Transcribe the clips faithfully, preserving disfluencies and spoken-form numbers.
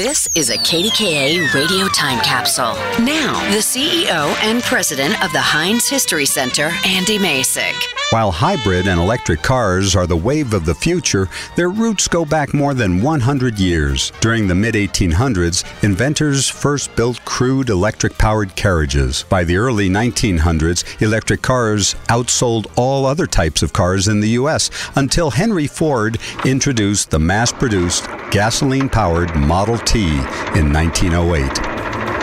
This is a K D K A radio time capsule. Now, the C E O and president of the Heinz History Center, Andy Masick. While hybrid and electric cars are the wave of the future, their roots go back more than one hundred years. During the mid eighteen hundreds, inventors first built crude electric-powered carriages. By the early nineteen hundreds, electric cars outsold all other types of cars in the U S until Henry Ford introduced the mass-produced, gasoline-powered Model T in nineteen oh eight.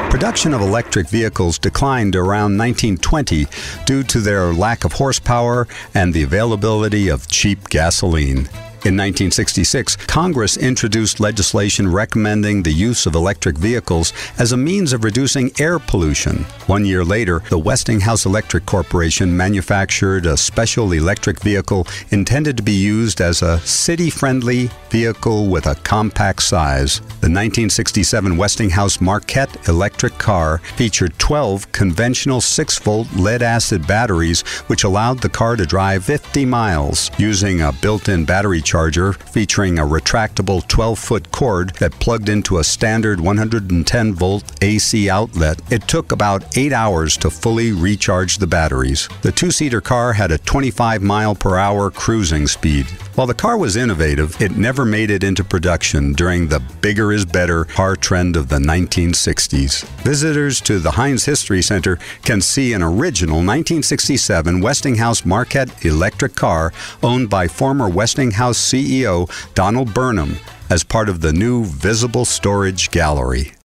Production of electric vehicles declined around nineteen twenty due to their lack of horsepower and the availability of cheap gasoline. In nineteen sixty-six, Congress introduced legislation recommending the use of electric vehicles as a means of reducing air pollution. One year later, the Westinghouse Electric Corporation manufactured a special electric vehicle intended to be used as a city-friendly vehicle with a compact size. The nineteen sixty-seven Westinghouse Marquette electric car featured twelve conventional six-volt lead-acid batteries, which allowed the car to drive fifty miles using a built-in battery charger. Charger featuring a retractable twelve-foot cord that plugged into a standard one hundred ten volt A C outlet. It took about eight hours to fully recharge the batteries. The two-seater car had a twenty-five mile per hour cruising speed. While the car was innovative, it never made it into production during the bigger is better car trend of the nineteen sixties. Visitors to the Heinz History Center can see an original nineteen sixty-seven Westinghouse Marquette electric car owned by former Westinghouse C E O Donald Burnham as part of the new Visible Storage Gallery.